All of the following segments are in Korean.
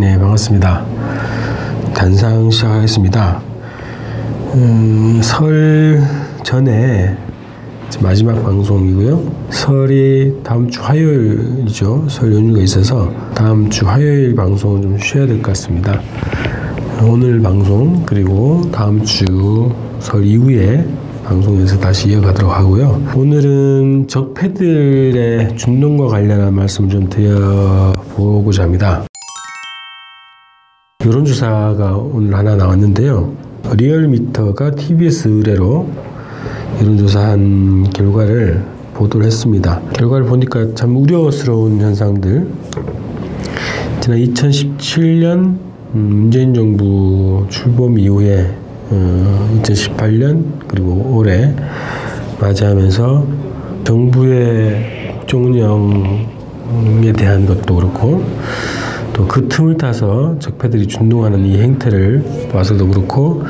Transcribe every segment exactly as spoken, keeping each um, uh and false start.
네, 반갑습니다. 단상 시작하겠습니다. 음, 설 전에 마지막 방송이고요. 설이 다음 주 화요일이죠. 설 연휴가 있어서 다음 주 화요일 방송은 좀 쉬어야 될 것 같습니다. 오늘 방송 그리고 다음 주 설 이후에 방송에서 다시 이어가도록 하고요. 오늘은 적폐들의 준동과 관련한 말씀 좀 드려보고자 합니다. 여론조사가 오늘 하나 나왔는데요. 리얼미터가 티비에스 의뢰로 여론조사한 결과를 보도를 했습니다. 결과를 보니까 참 우려스러운 현상들, 지난 이천십칠 년 문재인 정부 출범 이후에 이천십팔 년 그리고 올해 맞이하면서 정부의 국정운영에 대한 것도 그렇고, 또 그 틈을 타서 적폐들이 준동하는 이 행태를 봐서도 그렇고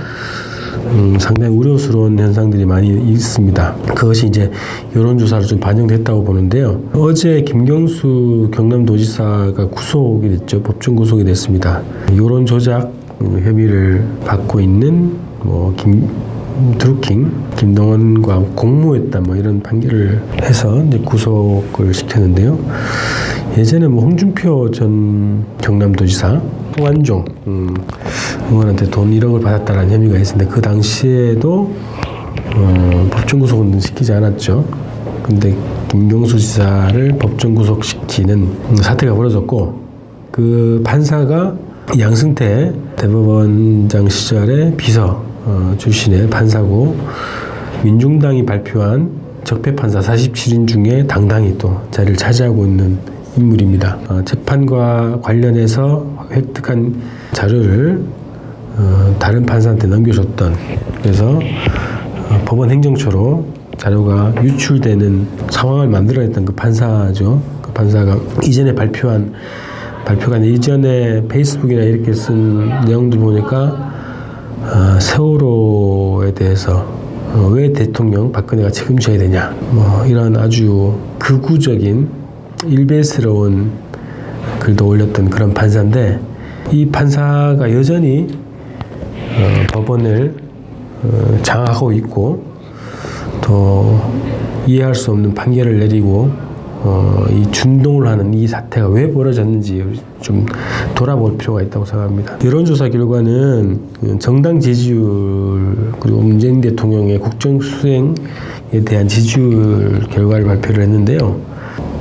음, 상당히 우려스러운 현상들이 많이 있습니다. 그것이 이제 여론조사로 좀 반영됐다고 보는데요. 어제 김경수 경남도지사가 구속이 됐죠. 법정 구속이 됐습니다. 여론조작 혐의를 받고 있는 뭐 김, 드루킹, 김동원과 공모했다 뭐 이런 판결을 해서 이제 구속을 시켰는데요. 예전에 뭐 홍준표 전 경남도지사, 홍완종 음, 의원한테 돈 일억을 받았다는 혐의가 있었는데, 그 당시에도 어, 법정 구속은 시키지 않았죠. 근데 김경수 지사를 법정 구속시키는 사태가 벌어졌고, 그 판사가 양승태 대법원장 시절에 비서 어, 출신의 판사고, 민중당이 발표한 적폐판사 사십칠 인 중에 당당히 또 자리를 차지하고 있는 인물입니다. 어, 재판과 관련해서 획득한 자료를 어, 다른 판사한테 넘겨줬던, 그래서 어, 법원 행정처로 자료가 유출되는 상황을 만들어냈던 그 판사죠. 그 판사가 이전에 발표한 발표가 이전에 페이스북이나 이렇게 쓴 내용들 보니까 어, 세월호에 대해서 어, 왜 대통령 박근혜가 책임져야 되냐, 뭐 이런 아주 극우적인 일베스러운 글도 올렸던 그런 판사인데, 이 판사가 여전히 어, 법원을 어, 장악하고 있고, 또 이해할 수 없는 판결을 내리고, 어, 이 준동을 하는 이 사태가 왜 벌어졌는지 좀 돌아볼 필요가 있다고 생각합니다. 여론조사 결과는 정당 지지율 그리고 문재인 대통령의 국정수행에 대한 지지율 결과를 발표를 했는데요.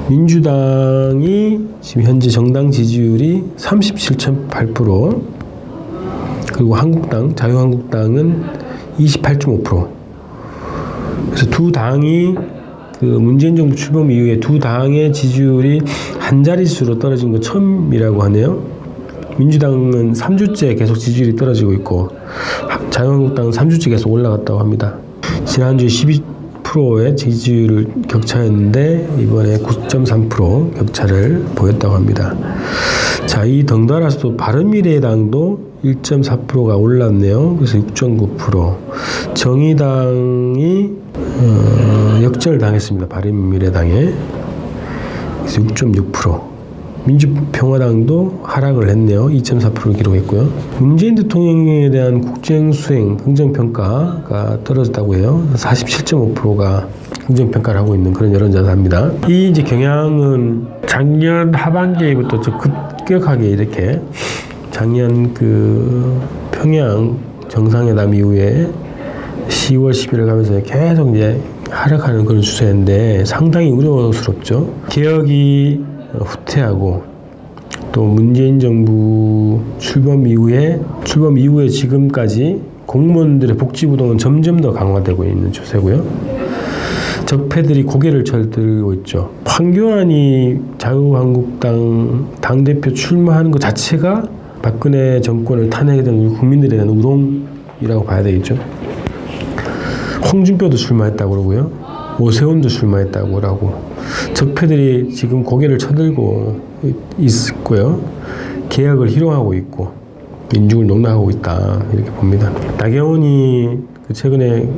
민주당이 지금 현재 정당 지지율이 삼십칠 점 팔 퍼센트, 그리고 한국당, 자유한국당은 이십팔 점 오 퍼센트. 그래서 두 당이 그 문재인 정부 출범 이후에 두 당의 지지율이 한 자릿수로 떨어진 건 처음이라고 하네요. 민주당은 삼 주째 계속 지지율이 떨어지고 있고, 자유한국당은 삼 주째 계속 올라갔다고 합니다. 지난주에 십이 퍼센트의 지지율을 격차였는데 이번에 구 점 삼 퍼센트 격차를 보였다고 합니다. 자, 이 덩달아서 또 바른미래당도 일 점 사 퍼센트가 올랐네요. 그래서 육 점 구 퍼센트. 정의당이 어, 역전을 당했습니다. 바른미래당에. 그래서 육 점 육 퍼센트. 민주평화당도 하락을 했네요. 이 점 사 퍼센트를 기록했고요. 문재인 대통령에 대한 국정수행 긍정평가가 떨어졌다고 해요. 사십칠 점 오 퍼센트가 긍정평가를 하고 있는 그런 여론조사입니다. 이 이제 경향은 작년 하반기부터 좀 급격하게 이렇게, 작년 그 평양 정상회담 이후에 시월 십일을 가면서 계속 이제 하락하는 그런 추세인데, 상당히 우려스럽죠. 개혁이 후퇴하고, 또 문재인 정부 출범 이후에 출범 이후에 지금까지 공무원들의 복지부동은 점점 더 강화되고 있는 추세고요. 적폐들이 고개를 절들고 있죠. 황교안이 자유한국당 당대표 출마하는 것 자체가 박근혜 정권을 탄핵에 대한 우리 국민들에 대한 우롱이라고 봐야 되겠죠. 홍준표도 출마했다고 그러고요. 오세훈도 출마했다고 그러고, 적폐들이 지금 고개를 쳐들고 있고요. 개혁을 희롱하고 있고, 민중을 농락하고 있다, 이렇게 봅니다. 나경원이 최근에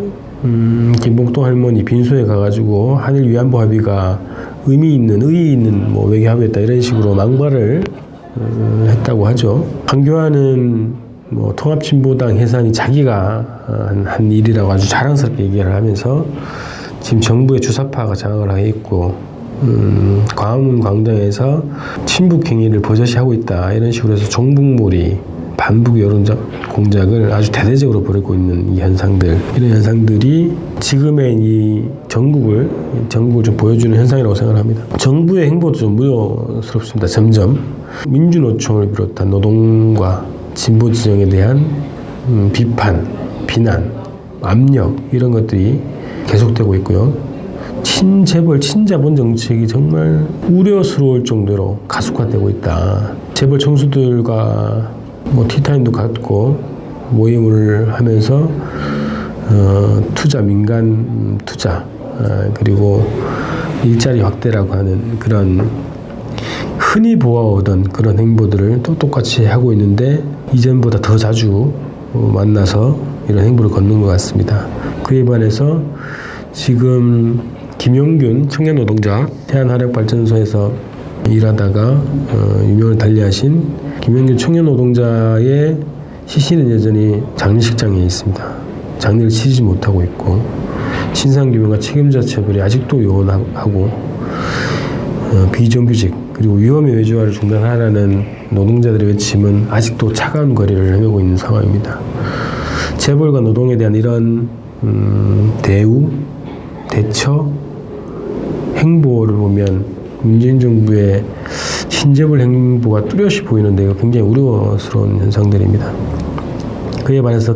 음, 김봉통 할머니 빈소에 가가지고 한일 위안부 합의가 의미 있는, 의의 있는 뭐 외교 합의였다 이런 식으로 망발을 했다고 하죠. 황교안은 뭐 통합진보당 해산이 자기가 한, 한 일이라고 아주 자랑스럽게 얘기를 하면서 지금 정부의 주사파가 장악을 하고 있고 음, 광화문 광장에서 친북 행위를 버젓이하고 있다 이런 식으로 해서 종북몰이 반북 여론 공작을 아주 대대적으로 벌이고 있는 이 현상들, 이런 현상들이 지금의 이 전국을 전국을 좀 보여주는 현상이라고 생각합니다. 정부의 행보도 좀 우려스럽습니다. 점점 민주노총을 비롯한 노동과 진보 진영에 대한 음, 비판, 비난, 압력 이런 것들이 계속되고 있고요. 친재벌, 친자본 정책이 정말 우려스러울 정도로 가속화되고 있다. 재벌 청수들과 뭐 티타임도 갖고 모임을 하면서 어, 투자, 민간 투자 어, 그리고 일자리 확대라고 하는 그런 흔히 보아오던 그런 행보들을 또 똑같이 하고 있는데 이전보다 더 자주 어, 만나서 이런 행보를 걷는 것 같습니다. 그에 반해서 지금 김용균 청년노동자 태안화력발전소에서 일하다가 어, 유명을 달리하신 김용균 청년노동자의 시신은 여전히 장례식장에 있습니다. 장례를 치르지 못하고 있고 신상규명과 책임자 처벌이 아직도 요원하고 어, 비정규직 그리고 위험의 외주화를 중단하라는 노동자들의 외침은 아직도 차가운 거리를 헤매고 있는 상황입니다. 재벌과 노동에 대한 이런 음, 대우, 대처, 행보를 보면 문재인 정부의 친재벌 행보가 뚜렷이 보이는데 이거 굉장히 우려스러운 현상들입니다. 그에 반해서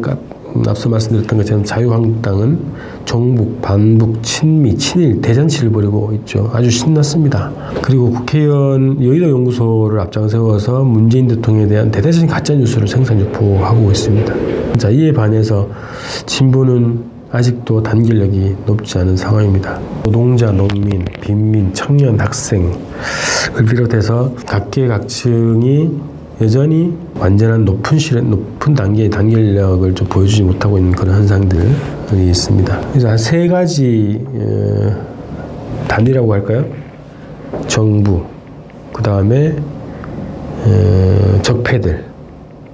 앞서 말씀드렸던 것처럼 자유한국당은 종북, 반북, 친미, 친일, 대잔치를 벌이고 있죠. 아주 신났습니다. 그리고 국회의원 여의도 연구소를 앞장 세워서 문재인 대통령에 대한 대대적인 가짜뉴스를 생산 유포하고 있습니다. 자, 이에 반해서 진보는 아직도 단결력이 높지 않은 상황입니다. 노동자, 농민, 빈민, 청년, 학생을 비롯해서 각계각층이 여전히 완전한 높은 실현, 높은 단계의 단결력을 좀 보여주지 못하고 있는 그런 현상들이 있습니다. 그래서 한 세 가지 단위라고 할까요? 정부, 그 다음에 적폐들,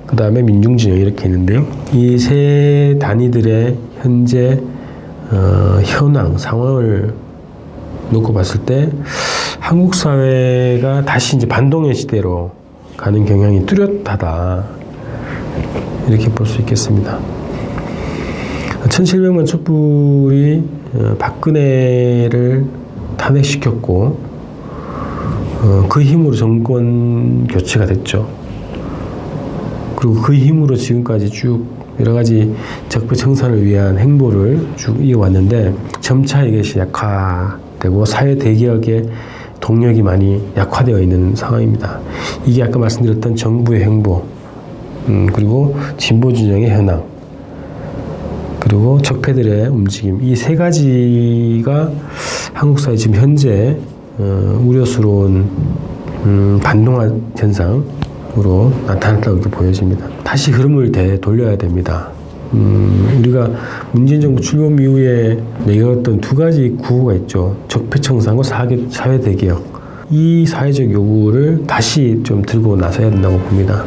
그 다음에 민중진영 이렇게 있는데요. 이 세 단위들의 현재 어, 현황, 상황을 놓고 봤을 때 한국 사회가 다시 이제 반동의 시대로 가는 경향이 뚜렷하다 이렇게 볼 수 있겠습니다. 천칠백만 촛불이 어, 박근혜를 탄핵시켰고 어, 그 힘으로 정권 교체가 됐죠. 그리고 그 힘으로 지금까지 쭉 여러 가지 적폐 청산을 위한 행보를 쭉 이어왔는데 점차 이것이 약화되고 사회 대개혁의 동력이 많이 약화되어 있는 상황입니다. 이게 아까 말씀드렸던 정부의 행보, 음, 그리고 진보 진영의 현황, 그리고 적폐들의 움직임, 이 세 가지가 한국 사회 지금 현재 어, 우려스러운 음, 반동화 현상 으로 나타났다고 이렇게 보여집니다. 다시 흐름을 되돌려야 됩니다. 음, 우리가 문재인 정부 출범 이후에 내걸었던 두 가지 구호가 있죠. 적폐청산과 사회 대개혁. 이 사회적 요구를 다시 좀 들고 나서야 된다고 봅니다.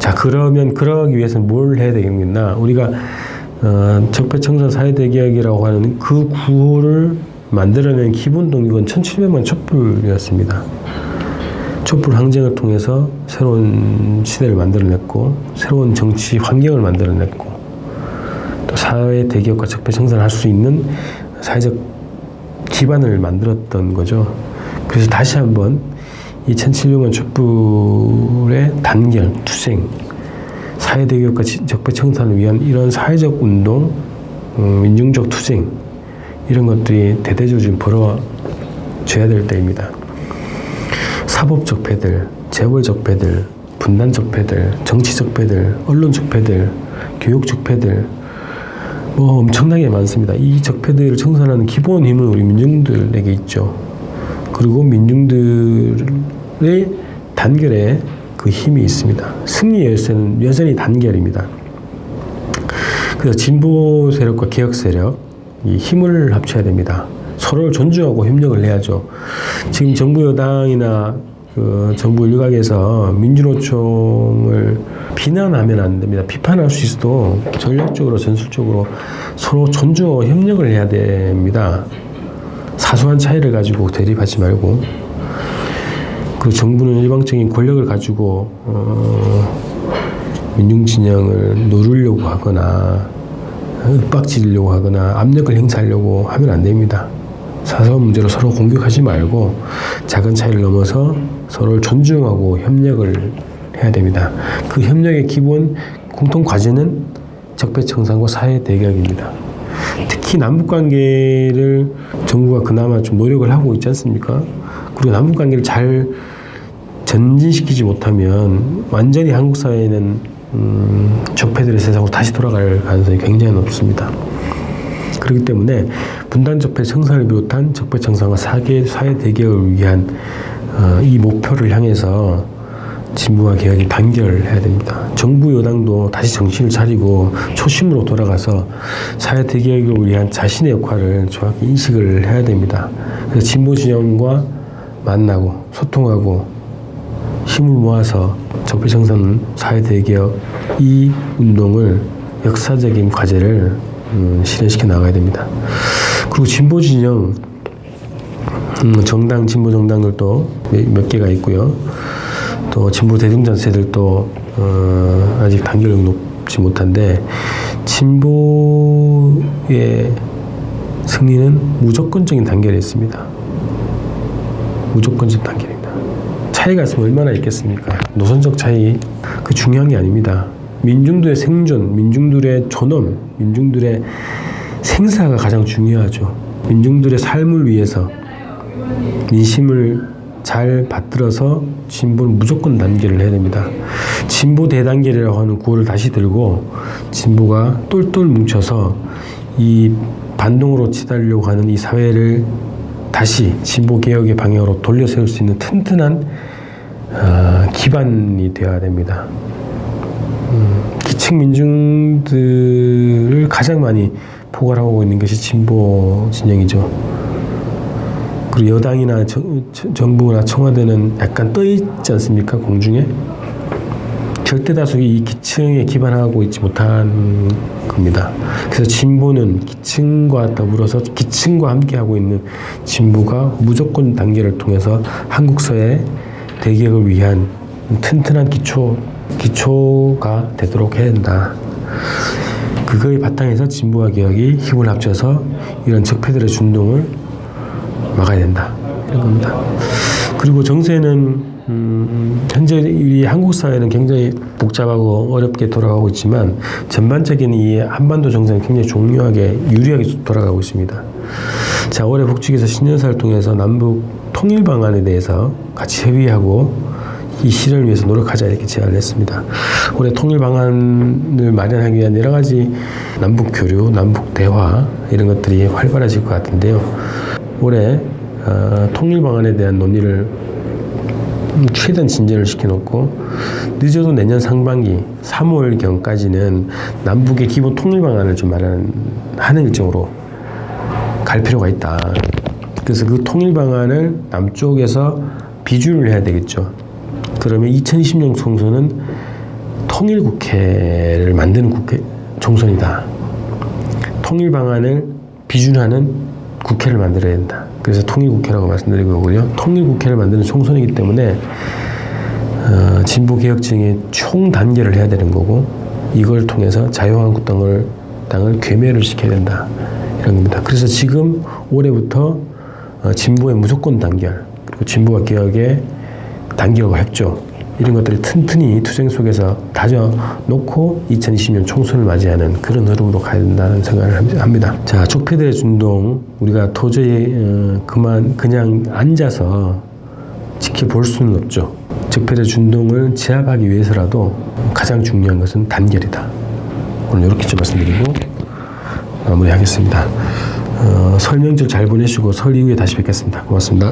자, 그러면 그러기 위해서는 뭘 해야 되겠나? 우리가 어, 적폐청산 사회 대개혁이라고 하는 그 구호를 만들어낸 기본 동력은 천칠백만 촛불이었습니다. 촛불 항쟁을 통해서 새로운 시대를 만들어냈고 새로운 정치 환경을 만들어냈고 또 사회 대기업과 적폐 청산을 할 수 있는 사회적 기반을 만들었던 거죠. 그래서 다시 한번 이 천칠백만 촛불의 단결, 투쟁, 사회 대기업과 적폐 청산을 위한 이런 사회적 운동, 음, 민중적 투쟁 이런 것들이 대대적으로 지금 벌어져야 될 때입니다. 사법적폐들, 재벌적폐들, 분단적폐들, 정치적폐들, 언론적폐들, 교육적폐들 뭐 엄청나게 많습니다. 이 적폐들을 청산하는 기본 힘은 우리 민중들에게 있죠. 그리고 민중들의 단결에 그 힘이 있습니다. 승리 열쇠는 여전히 단결입니다. 그래서 진보 세력과 개혁 세력, 이 힘을 합쳐야 됩니다. 서로를 존중하고 협력을 해야죠. 지금 정부 여당이나 그 정부 일각에서 민주노총을 비난하면 안 됩니다. 비판할 수 있어도 전략적으로 전술적으로 서로 존중하고 협력을 해야 됩니다. 사소한 차이를 가지고 대립하지 말고. 그 정부는 일방적인 권력을 가지고 어, 민중진영을 누르려고 하거나 윽박지르려고 하거나 압력을 행사하려고 하면 안 됩니다. 사소한 문제로 서로 공격하지 말고 작은 차이를 넘어서 서로를 존중하고 협력을 해야 됩니다. 그 협력의 기본 공통 과제는 적폐청산과 사회 대격입니다. 특히 남북관계를 정부가 그나마 좀 노력을 하고 있지 않습니까? 그리고 남북관계를 잘 전진시키지 못하면 완전히 한국 사회는 음, 적폐들의 세상으로 다시 돌아갈 가능성이 굉장히 높습니다. 그렇기 때문에 분단적폐 청산을 비롯한 적폐 청산과 사회, 사회 대개혁을 위한 어, 이 목표를 향해서 진보와 개혁이 단결해야 됩니다. 정부 여당도 다시 정신을 차리고 초심으로 돌아가서 사회 대개혁을 위한 자신의 역할을 정확히 인식을 해야 됩니다. 그래서 진보 진영과 만나고 소통하고 힘을 모아서 적폐 청산 사회 대개혁 이 운동을 역사적인 과제를 음, 실현시켜 나가야 됩니다. 그리고 진보 진영 음, 정당 진보 정당들도 몇 개가 있고요. 또 진보 대중단체들도 어, 아직 단결력이 높지 못한데 진보의 승리는 무조건적인 단결이 있습니다. 무조건적 단결입니다. 차이가 있으면 얼마나 있겠습니까? 노선적 차이 그 중요한 게 아닙니다. 민중들의 생존, 민중들의 존엄, 민중들의 생사가 가장 중요하죠. 민중들의 삶을 위해서 민심을 잘 받들어서 진보는 무조건 단결을 해야 됩니다. 진보 대단결이라고 하는 구호를 다시 들고 진보가 똘똘 뭉쳐서 이 반동으로 치달려고 하는 이 사회를 다시 진보 개혁의 방향으로 돌려 세울 수 있는 튼튼한 어, 기반이 되어야 됩니다. 기층 민중들을 가장 많이 포괄하고 있는 것이 진보 진영이죠. 그리고 여당이나 저, 저, 정부나 청와대는 약간 떠있지 않습니까? 공중에. 절대다수의 이 기층에 기반하고 있지 못한 겁니다. 그래서 진보는 기층과 더불어서 기층과 함께하고 있는 진보가 무조건 단계를 통해서 한국 사회 대개혁을 위한 튼튼한 기초 기초가 되도록 해야 된다. 그거의 바탕에서 진보와 개혁이 힘을 합쳐서 이런 적폐들의 준동을 막아야 된다. 이런 겁니다. 그리고 정세는 음, 현재 우리 한국 사회는 굉장히 복잡하고 어렵게 돌아가고 있지만 전반적인 이 한반도 정세는 굉장히 중요하게 유리하게 돌아가고 있습니다. 자, 올해 북측에서 신년사를 통해서 남북 통일 방안에 대해서 같이 협의하고 이 실현을 위해서 노력하자 이렇게 제안을 했습니다. 올해 통일 방안을 마련하기 위한 여러 가지 남북 교류, 남북 대화 이런 것들이 활발해질 것 같은데요. 올해 어, 통일 방안에 대한 논의를 최대한 진전을 시켜놓고 늦어도 내년 상반기 삼월경까지는 남북의 기본 통일 방안을 좀 마련하는 일정으로 갈 필요가 있다. 그래서 그 통일 방안을 남쪽에서 비준을 해야 되겠죠. 그러면 이천이십 년 총선은 통일국회를 만드는 국회 총선이다. 통일 방안을 비준하는 국회를 만들어야 된다. 그래서 통일국회라고 말씀드린 거고요. 통일국회를 만드는 총선이기 때문에 어, 진보개혁층이 총단결을 해야 되는 거고 이걸 통해서 자유한국당을 당을 괴멸을 시켜야 된다. 이런 겁니다. 그래서 지금 올해부터 어, 진보의 무조건 단결 그리고 진보와 개혁의 단결과 협조 이런 것들을 튼튼히 투쟁 속에서 다져놓고 이천이십 년 총선을 맞이하는 그런 흐름으로 가야 된다는 생각을 합니다. 자, 적폐들의 준동 우리가 도저히 어, 그만 그냥 앉아서 지켜볼 수는 없죠. 적폐들의 준동을 제압하기 위해서라도 가장 중요한 것은 단결이다. 오늘 이렇게 좀 말씀드리고 마무리하겠습니다. 어, 설명절 잘 보내시고 설 이후에 다시 뵙겠습니다. 고맙습니다.